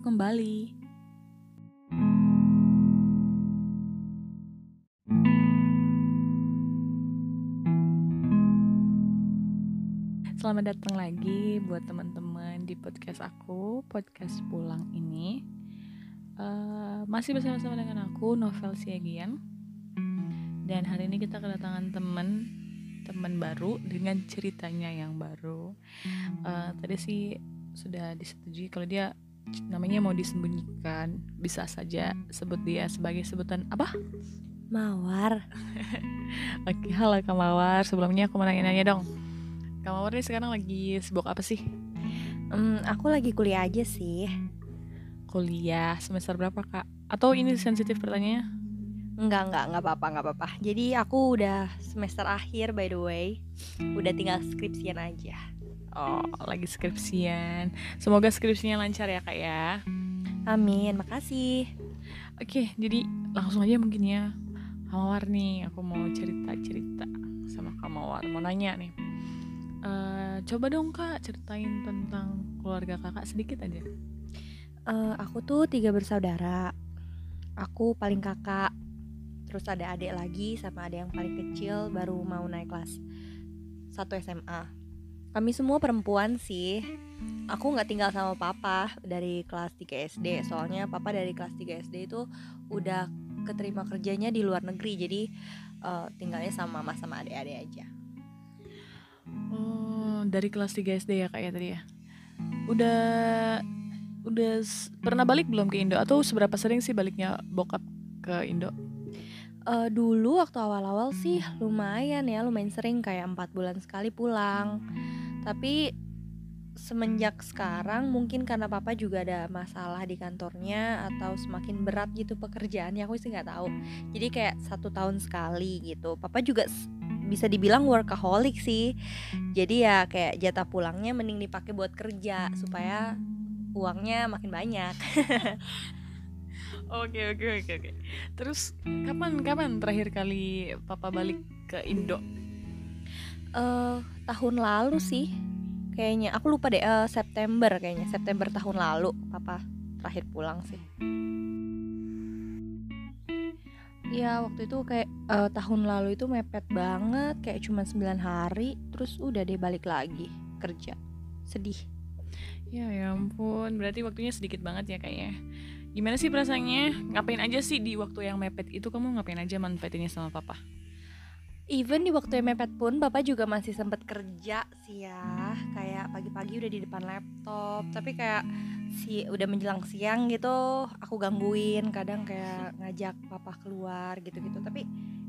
aku kembali. Selamat datang lagi buat teman-teman di podcast aku, podcast pulang ini. Masih bersama-sama dengan aku, Novel Siagian. Dan hari ini kita kedatangan teman baru dengan ceritanya yang baru. Tadi sih sudah disetujui kalau dia namanya mau disembunyikan. Bisa saja sebut dia sebagai sebutan apa? Mawar. Oke, halo Kak Mawar. Sebelumnya aku mau nanya-nanya dong, Kak Mawar nih sekarang lagi sibuk apa sih? Aku lagi kuliah aja sih. Kuliah semester berapa, Kak? Atau ini sensitif pertanyaannya? Enggak apa-apa. Jadi aku udah semester akhir, by the way. Udah tinggal skripsian aja. Oh, lagi skripsian. Semoga skripsinya lancar ya, Kak ya. Amin, makasih. Oke, jadi langsung aja mungkin ya. Kak Mawar nih, aku mau cerita-cerita sama Kak Mawar. Mau nanya nih, coba dong Kak ceritain tentang keluarga Kakak sedikit aja. Aku tuh 3 bersaudara. Aku paling kakak. Terus ada adik lagi sama ada yang paling kecil baru mau naik kelas 1 SMA. Kami semua perempuan sih. Aku gak tinggal sama papa dari kelas 3 SD. Soalnya papa dari kelas 3 SD itu udah keterima kerjanya di luar negeri. Jadi tinggalnya sama mama sama adik-adik aja. Oh, dari kelas 3 SD ya Kak ya tadi ya. Udah pernah balik belum ke Indo? Atau seberapa sering sih baliknya bokap ke Indo? Dulu waktu awal-awal sih lumayan sering, kayak 4 bulan sekali pulang. Tapi semenjak sekarang mungkin karena papa juga ada masalah di kantornya atau semakin berat gitu pekerjaannya, aku sih gak tahu. Jadi kayak 1 tahun sekali gitu. Papa juga bisa dibilang workaholic sih. Jadi ya kayak jatah pulangnya mending dipakai buat kerja supaya uangnya makin banyak. Oke. Terus kapan terakhir kali papa balik ke Indo? Tahun lalu sih. Kayaknya aku lupa deh, September tahun lalu papa terakhir pulang sih. Ya waktu itu kayak tahun lalu itu mepet banget, kayak cuma 9 hari. Terus udah deh balik lagi kerja. Sedih. Ya ampun, berarti waktunya sedikit banget ya kayaknya. Gimana sih perasaannya? Ngapain aja sih di waktu yang mepet itu? Kamu ngapain aja manfaatinnya sama papa? Even di waktu yang mepet pun papa juga masih sempat kerja sih ya. Kayak pagi-pagi udah di depan laptop. Tapi kayak udah menjelang siang gitu aku gangguin, kadang kayak ngajak papa keluar gitu-gitu. Tapi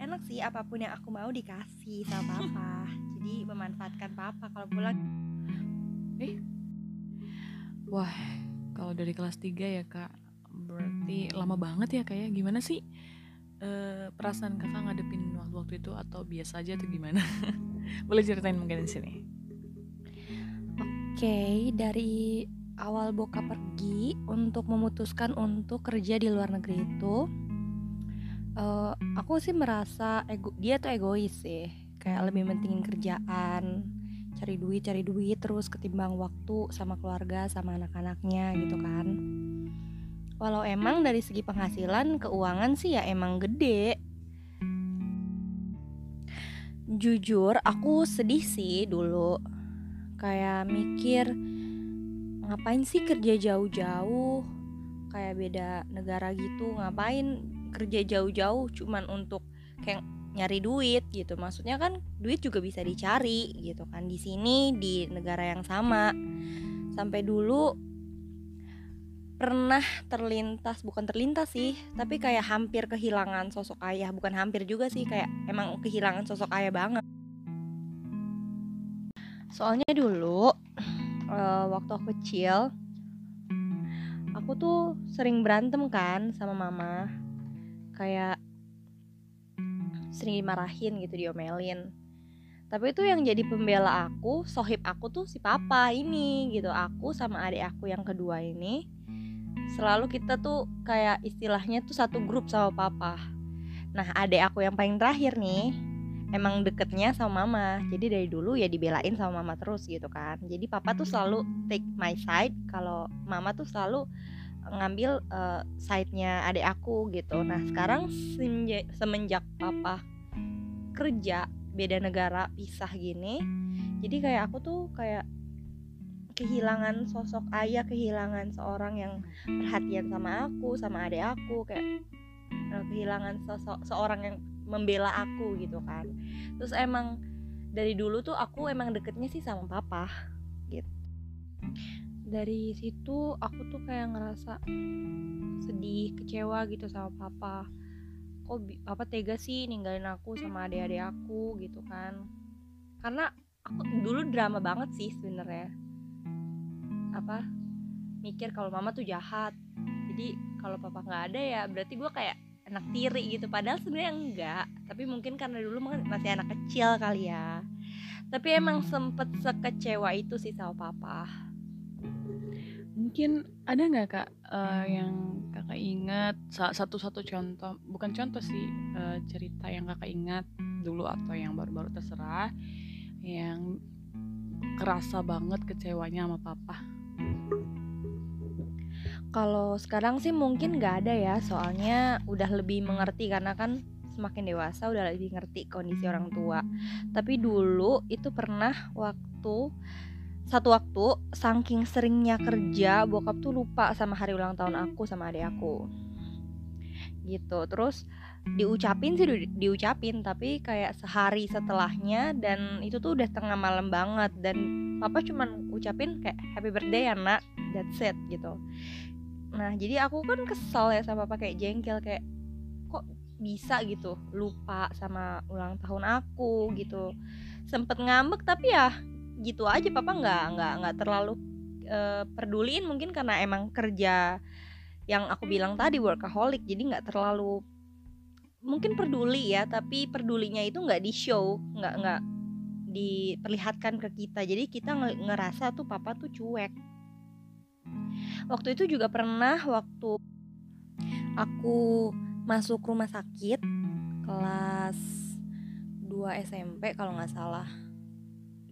enak sih, apapun yang aku mau dikasih sama papa. Jadi memanfaatkan papa kalau pulang. Wah, kalau dari kelas 3 ya Kak, berarti lama banget ya Kak ya. Gimana sih perasaan kakak ngadepin waktu itu, atau biasa aja atau gimana? Boleh ceritain mungkin di sini. Oke, dari awal bokap pergi untuk memutuskan untuk kerja di luar negeri itu, aku sih merasa dia tuh egois sih, kayak lebih mentingin kerjaan, cari duit terus ketimbang waktu sama keluarga sama anak-anaknya gitu kan. Walau emang dari segi penghasilan, keuangan sih ya emang gede. Jujur, aku sedih sih dulu. Kayak mikir, ngapain sih kerja jauh-jauh? Kayak beda negara gitu, ngapain kerja jauh-jauh cuman untuk kayak nyari duit gitu. Maksudnya kan duit juga bisa dicari gitu kan di sini, di negara yang sama. Sampai dulu pernah bukan terlintas sih, tapi kayak hampir kehilangan sosok ayah. Bukan hampir juga sih, kayak emang kehilangan sosok ayah banget. Soalnya dulu waktu aku kecil, aku tuh sering berantem kan sama mama. Kayak sering dimarahin gitu, diomelin. Tapi itu yang jadi pembela aku, sohib aku tuh si papa ini gitu. Aku sama adik aku yang kedua ini selalu kita tuh kayak istilahnya tuh satu grup sama papa. Nah adik aku yang paling terakhir nih emang deketnya sama mama. Jadi dari dulu ya dibelain sama mama terus gitu kan. Jadi papa tuh selalu take my side, kalau mama tuh selalu ngambil side-nya adik aku gitu. Nah sekarang semenjak papa kerja beda negara pisah gini, jadi kayak aku tuh kayak kehilangan sosok ayah, kehilangan seorang yang perhatian sama aku, sama adik aku, kayak kehilangan sosok seorang yang membela aku gitu kan. Terus emang dari dulu tuh aku emang deketnya sih sama papa gitu. Dari situ aku tuh kayak ngerasa sedih, kecewa gitu sama papa. Kok papa tega sih ninggalin aku sama adik-adik aku gitu kan. Karena aku dulu drama banget sih sebenarnya. Apa? Mikir kalau mama tuh jahat. Jadi kalau papa enggak ada ya berarti gue kayak anak tiri gitu. Padahal sebenarnya enggak, tapi mungkin karena dulu masih anak kecil kali ya. Tapi emang sempet sekecewa itu sih sama papa. Mungkin ada nggak kak yang kakak ingat satu-satu contoh, bukan contoh sih, cerita yang kakak ingat dulu atau yang baru-baru, terserah, yang kerasa banget kecewanya sama papa? Kalau sekarang sih mungkin nggak ada ya, soalnya udah lebih mengerti karena kan semakin dewasa udah lebih ngerti kondisi orang tua. Tapi dulu itu pernah Satu waktu, saking seringnya kerja, bokap tuh lupa sama hari ulang tahun aku sama adik aku gitu. Terus diucapin sih, diucapin, tapi kayak sehari setelahnya, dan itu tuh udah tengah malam banget. Dan papa cuman ucapin kayak happy birthday ya nak, that's it gitu. Nah jadi aku kan kesel ya sama papa, kayak jengkel, kayak kok bisa gitu lupa sama ulang tahun aku gitu. Sempet ngambek tapi ya gitu aja, papa nggak terlalu peduliin, mungkin karena emang kerja yang aku bilang tadi workaholic, jadi nggak terlalu mungkin peduli ya, tapi pedulinya itu nggak di show, nggak diperlihatkan ke kita, jadi kita ngerasa tuh papa tuh cuek. Waktu itu juga pernah waktu aku masuk rumah sakit kelas 2 SMP kalau nggak salah.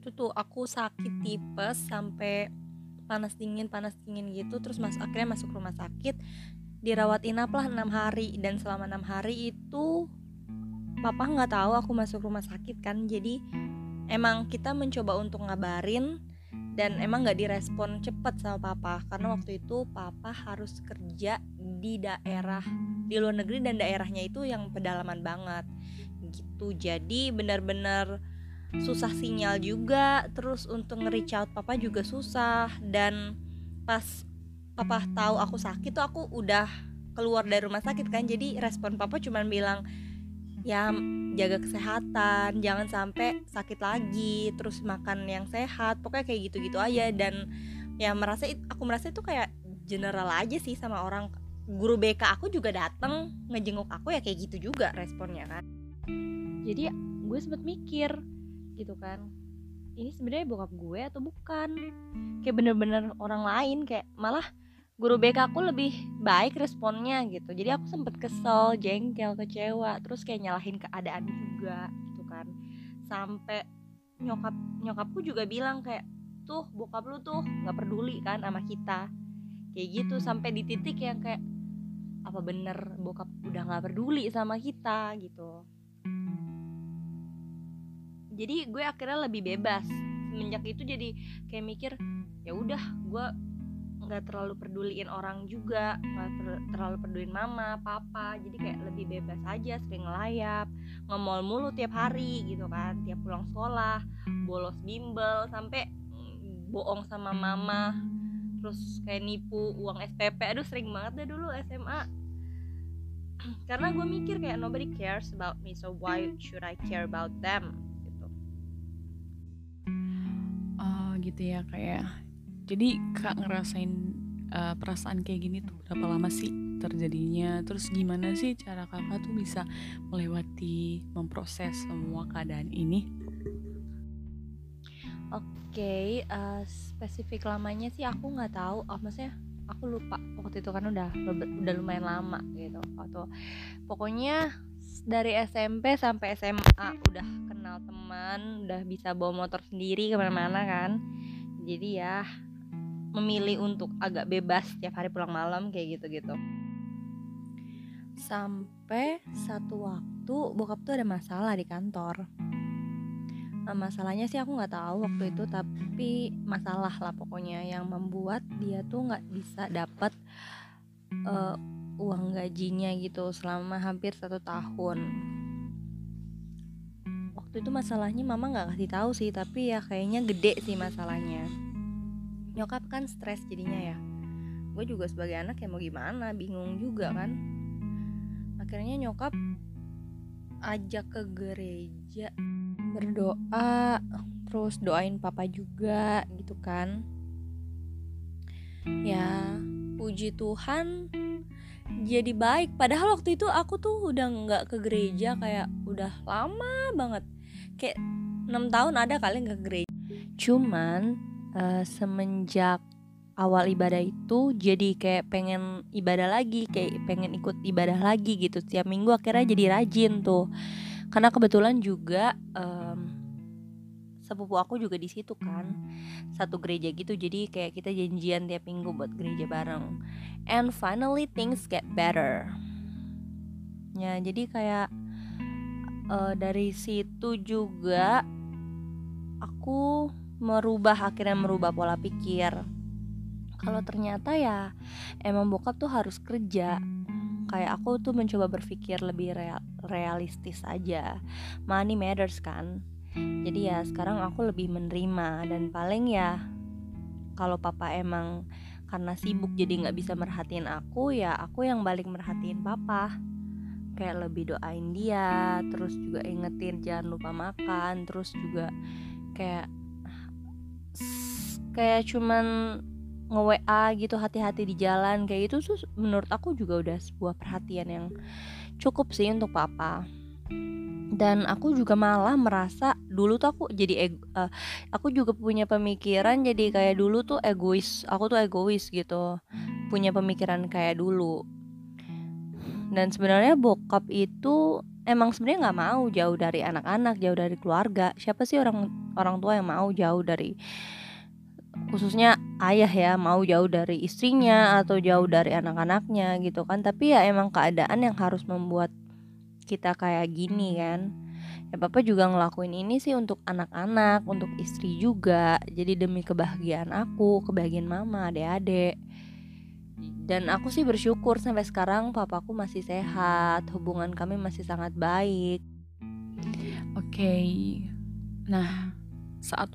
Itu tuh aku sakit tipes sampai panas dingin gitu. Terus akhirnya masuk rumah sakit, dirawat inap lah 6 hari. Dan selama 6 hari itu papa gak tahu aku masuk rumah sakit kan. Jadi emang kita mencoba untuk ngabarin, dan emang gak direspon cepet sama papa, karena waktu itu papa harus kerja di daerah di luar negeri, dan daerahnya itu yang pedalaman banget gitu. Jadi benar-benar susah sinyal juga, terus untuk nge-reach out papa juga susah. Dan pas papa tahu aku sakit tuh aku udah keluar dari rumah sakit kan. Jadi respon papa cuman bilang ya jaga kesehatan, jangan sampai sakit lagi, terus makan yang sehat, pokoknya kayak gitu-gitu aja. Dan ya aku merasa itu kayak general aja sih sama orang. Guru BK aku juga datang ngejenguk aku ya kayak gitu juga responnya kan. Jadi gue sempet mikir gitu kan, ini sebenarnya bokap gue atau bukan, kayak bener-bener orang lain, kayak malah guru BK aku lebih baik responnya gitu. Jadi aku sempet kesel, jengkel, kecewa, terus kayak nyalahin keadaan juga gitu kan. Sampai nyokapku juga bilang kayak tuh bokap lu tuh nggak peduli kan sama kita kayak gitu. Sampai di titik yang kayak apa bener bokap udah nggak peduli sama kita gitu. Jadi gue akhirnya lebih bebas semenjak itu, jadi kayak mikir ya udah gue nggak terlalu peduliin orang juga, nggak terlalu peduliin mama papa, jadi kayak lebih bebas aja, sering ngelayap, nge-mall mulu tiap hari gitu kan, tiap pulang sekolah bolos bimbel, sampai bohong sama mama, terus kayak nipu uang SPP. Aduh sering banget deh dulu SMA, karena gue mikir kayak nobody cares about me, so why should I care about them? Gitu ya kayak, jadi kak ngerasain perasaan kayak gini tuh berapa lama sih terjadinya, terus gimana sih cara kakak tuh bisa melewati, memproses semua keadaan ini? Oke, spesifik lamanya sih aku nggak tahu, maksudnya aku lupa waktu itu kan udah lumayan lama gitu. Atau pokoknya dari SMP sampai SMA udah kenal teman, udah bisa bawa motor sendiri kemana-mana kan. Jadi ya memilih untuk agak bebas tiap hari pulang malam kayak gitu-gitu. Sampai satu waktu bokap tuh ada masalah di kantor. Masalahnya sih aku nggak tahu waktu itu, tapi masalah lah pokoknya yang membuat dia tuh nggak bisa dapat uang gajinya gitu selama hampir 1 tahun. Waktu itu masalahnya mama nggak kasih tahu sih, tapi ya kayaknya gede sih masalahnya. Nyokap kan stres jadinya ya. Gue juga sebagai anak ya mau gimana, bingung juga kan. Akhirnya nyokap ajak ke gereja, berdoa, terus doain papa juga gitu kan. Ya puji Tuhan jadi baik. Padahal waktu itu aku tuh udah gak ke gereja, kayak udah lama banget, kayak 6 tahun ada kali gak ke gereja. Cuman semenjak awal ibadah itu jadi kayak pengen ibadah lagi, kayak pengen ikut ibadah lagi gitu. Setiap minggu akhirnya jadi rajin tuh, karena kebetulan juga sepupu aku juga di situ kan, satu gereja gitu. Jadi kayak kita janjian tiap minggu buat gereja bareng. And finally things get better. Ya jadi kayak dari situ juga aku akhirnya merubah pola pikir. Kalau ternyata ya emang bokap tuh harus kerja. Kayak aku tuh mencoba berpikir lebih realistis aja. Money matters kan. Jadi ya sekarang aku lebih menerima. Dan paling ya kalau papa emang karena sibuk jadi gak bisa merhatiin aku, ya aku yang balik merhatiin papa. Kayak lebih doain dia, terus juga ingetin jangan lupa makan. Terus juga kayak cuman nge-WA gitu, hati-hati di jalan kayak gitu. Terus menurut aku juga udah sebuah perhatian yang cukup sih untuk papa. Dan aku juga malah merasa dulu tuh aku jadi aku juga punya pemikiran jadi kayak dulu tuh egois. Aku tuh egois gitu, punya pemikiran kayak dulu. Dan sebenarnya bokap itu emang sebenarnya nggak mau jauh dari anak-anak, jauh dari keluarga. Siapa sih orang tua yang mau jauh dari, khususnya ayah ya, mau jauh dari istrinya atau jauh dari anak-anaknya gitu kan. Tapi ya emang keadaan yang harus membuat kita kayak gini kan. Ya papa juga ngelakuin ini sih untuk anak-anak, untuk istri juga. Jadi demi kebahagiaan aku, kebahagiaan mama, adik-adik. Dan aku sih bersyukur sampai sekarang papaku masih sehat, hubungan kami masih sangat baik. Oke. Nah, saat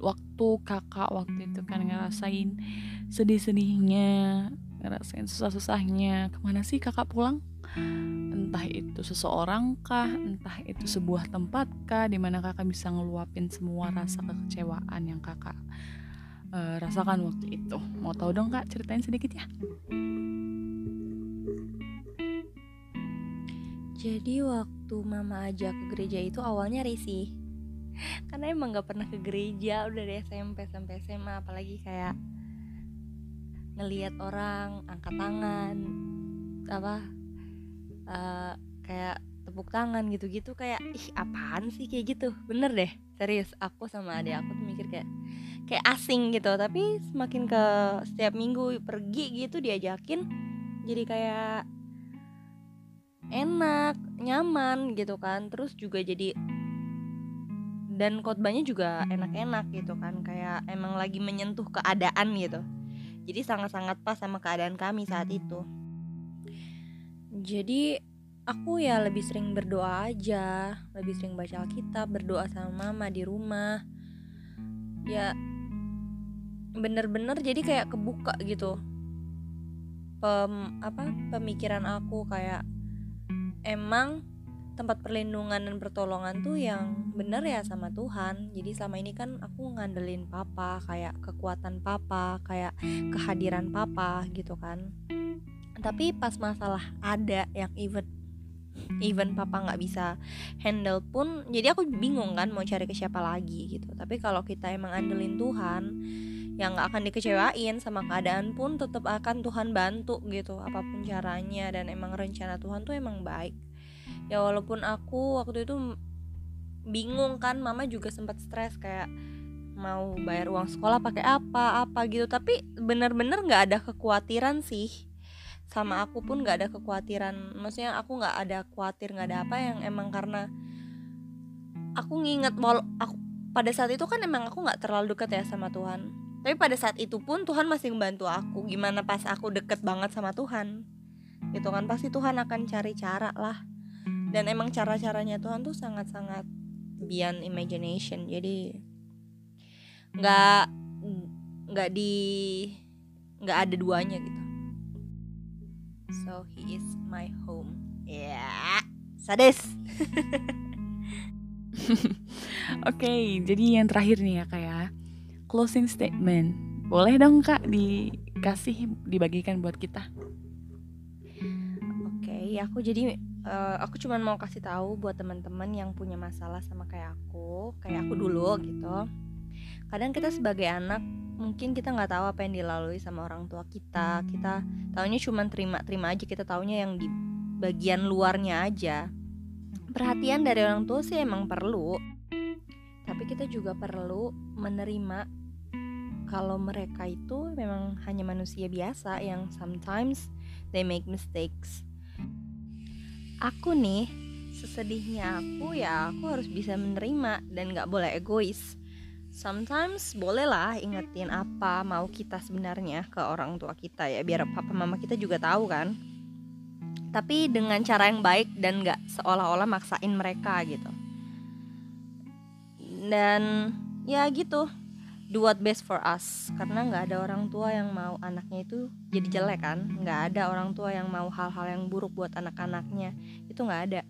waktu kakak waktu itu kan ngerasain sedih-sedihnya, ngerasain susah-susahnya, kemana sih kakak pulang? Entah itu seseorang kah, entah itu sebuah tempat kah, dimana kakak bisa ngeluapin semua rasa kekecewaan yang kakak rasakan waktu itu. Mau tahu dong kak, ceritain sedikit ya. Jadi waktu mama ajak ke gereja itu awalnya risih, karena emang gak pernah ke gereja udah dari SMP sampai SMA. Apalagi kayak ngelihat orang angkat tangan, kayak tepuk tangan gitu-gitu, kayak ih apaan sih kayak gitu. Bener deh, serius aku sama adik aku tuh mikir kayak asing gitu. Tapi semakin ke setiap minggu pergi gitu diajakin, jadi kayak enak, nyaman gitu kan. Terus juga jadi, dan khotbahnya juga enak-enak gitu kan, kayak emang lagi menyentuh keadaan gitu. Jadi sangat-sangat pas sama keadaan kami saat itu. Jadi aku ya lebih sering berdoa aja, lebih sering baca Alkitab, berdoa sama mama di rumah. Ya bener-bener jadi kayak kebuka gitu pemikiran aku, kayak emang tempat perlindungan dan pertolongan tuh yang bener ya sama Tuhan. Jadi selama ini kan aku ngandelin papa, kayak kekuatan papa, kayak kehadiran papa gitu kan. Tapi pas masalah ada yang even papa gak bisa handle pun, jadi aku bingung kan mau cari ke siapa lagi gitu. Tapi kalau kita emang andelin Tuhan, yang gak akan dikecewain sama keadaan pun, tetap akan Tuhan bantu gitu apapun caranya. Dan emang rencana Tuhan tuh emang baik. Ya walaupun aku waktu itu bingung kan, mama juga sempat stres kayak mau bayar uang sekolah pakai apa gitu. Tapi bener-bener nggak ada kekhawatiran sih, sama aku pun nggak ada kekhawatiran. Maksudnya aku nggak ada khawatir, nggak ada apa, yang emang karena aku nginget aku pada saat itu kan emang aku nggak terlalu dekat ya sama Tuhan. Tapi pada saat itu pun Tuhan masih membantu aku. Gimana pas aku deket banget sama Tuhan, gitu kan, pasti Tuhan akan cari cara lah. Dan emang cara-caranya Tuhan tuh sangat-sangat beyond imagination. Jadi nggak ada duanya gitu. So he is my home. Yeah, sadis. Okay, jadi yang terakhir nih ya Kak ya, closing statement. Boleh dong Kak dibagikan buat kita. Okay, aku cuma mau kasih tahu buat teman-teman yang punya masalah sama kayak aku dulu gitu. Kadang kita sebagai anak mungkin kita nggak tahu apa yang dilalui sama orang tua kita taunya cuma terima aja, kita taunya yang di bagian luarnya aja. Perhatian dari orang tua sih emang perlu, tapi kita juga perlu menerima kalau mereka itu memang hanya manusia biasa yang sometimes they make mistakes. Aku nih, sesedihnya aku ya aku harus bisa menerima dan nggak boleh egois. Sometimes bolehlah ingetin apa mau kita sebenarnya ke orang tua kita ya, biar papa mama kita juga tahu kan. Tapi dengan cara yang baik dan gak seolah-olah maksain mereka gitu. Dan ya gitu, do what best for us. Karena gak ada orang tua yang mau anaknya itu jadi jelek kan. Gak ada orang tua yang mau hal-hal yang buruk buat anak-anaknya. Itu gak ada.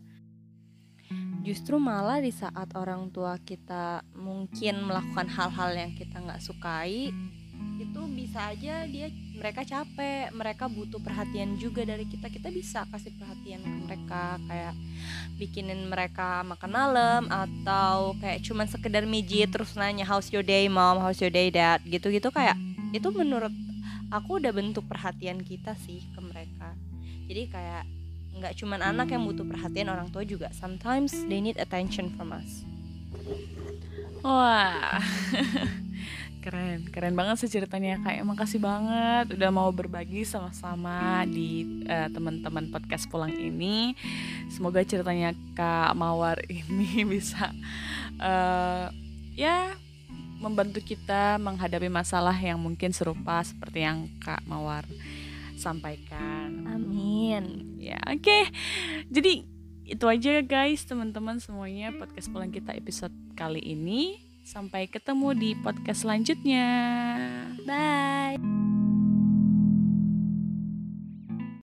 Justru malah di saat orang tua kita mungkin melakukan hal-hal yang kita gak sukai, itu bisa aja mereka capek, mereka butuh perhatian juga dari kita. Kita bisa kasih perhatian ke mereka, kayak bikinin mereka makan malam, atau kayak cuman sekedar mijit terus nanya how's your day mom, how's your day dad, gitu-gitu. Kayak itu menurut aku udah bentuk perhatian kita sih ke mereka. Jadi kayak nggak cuman anak yang butuh perhatian, orang tua juga sometimes they need attention from us. Wah, keren banget sih ceritanya Kak. Makasih banget udah mau berbagi sama-sama di teman-teman podcast pulang ini. Semoga ceritanya Kak Mawar ini bisa membantu kita menghadapi masalah yang mungkin serupa seperti yang Kak Mawar sampaikan. Amin. Ya, okay. Jadi itu aja guys, teman-teman semuanya, podcast pulang kita episode kali ini. Sampai ketemu di podcast selanjutnya. Bye.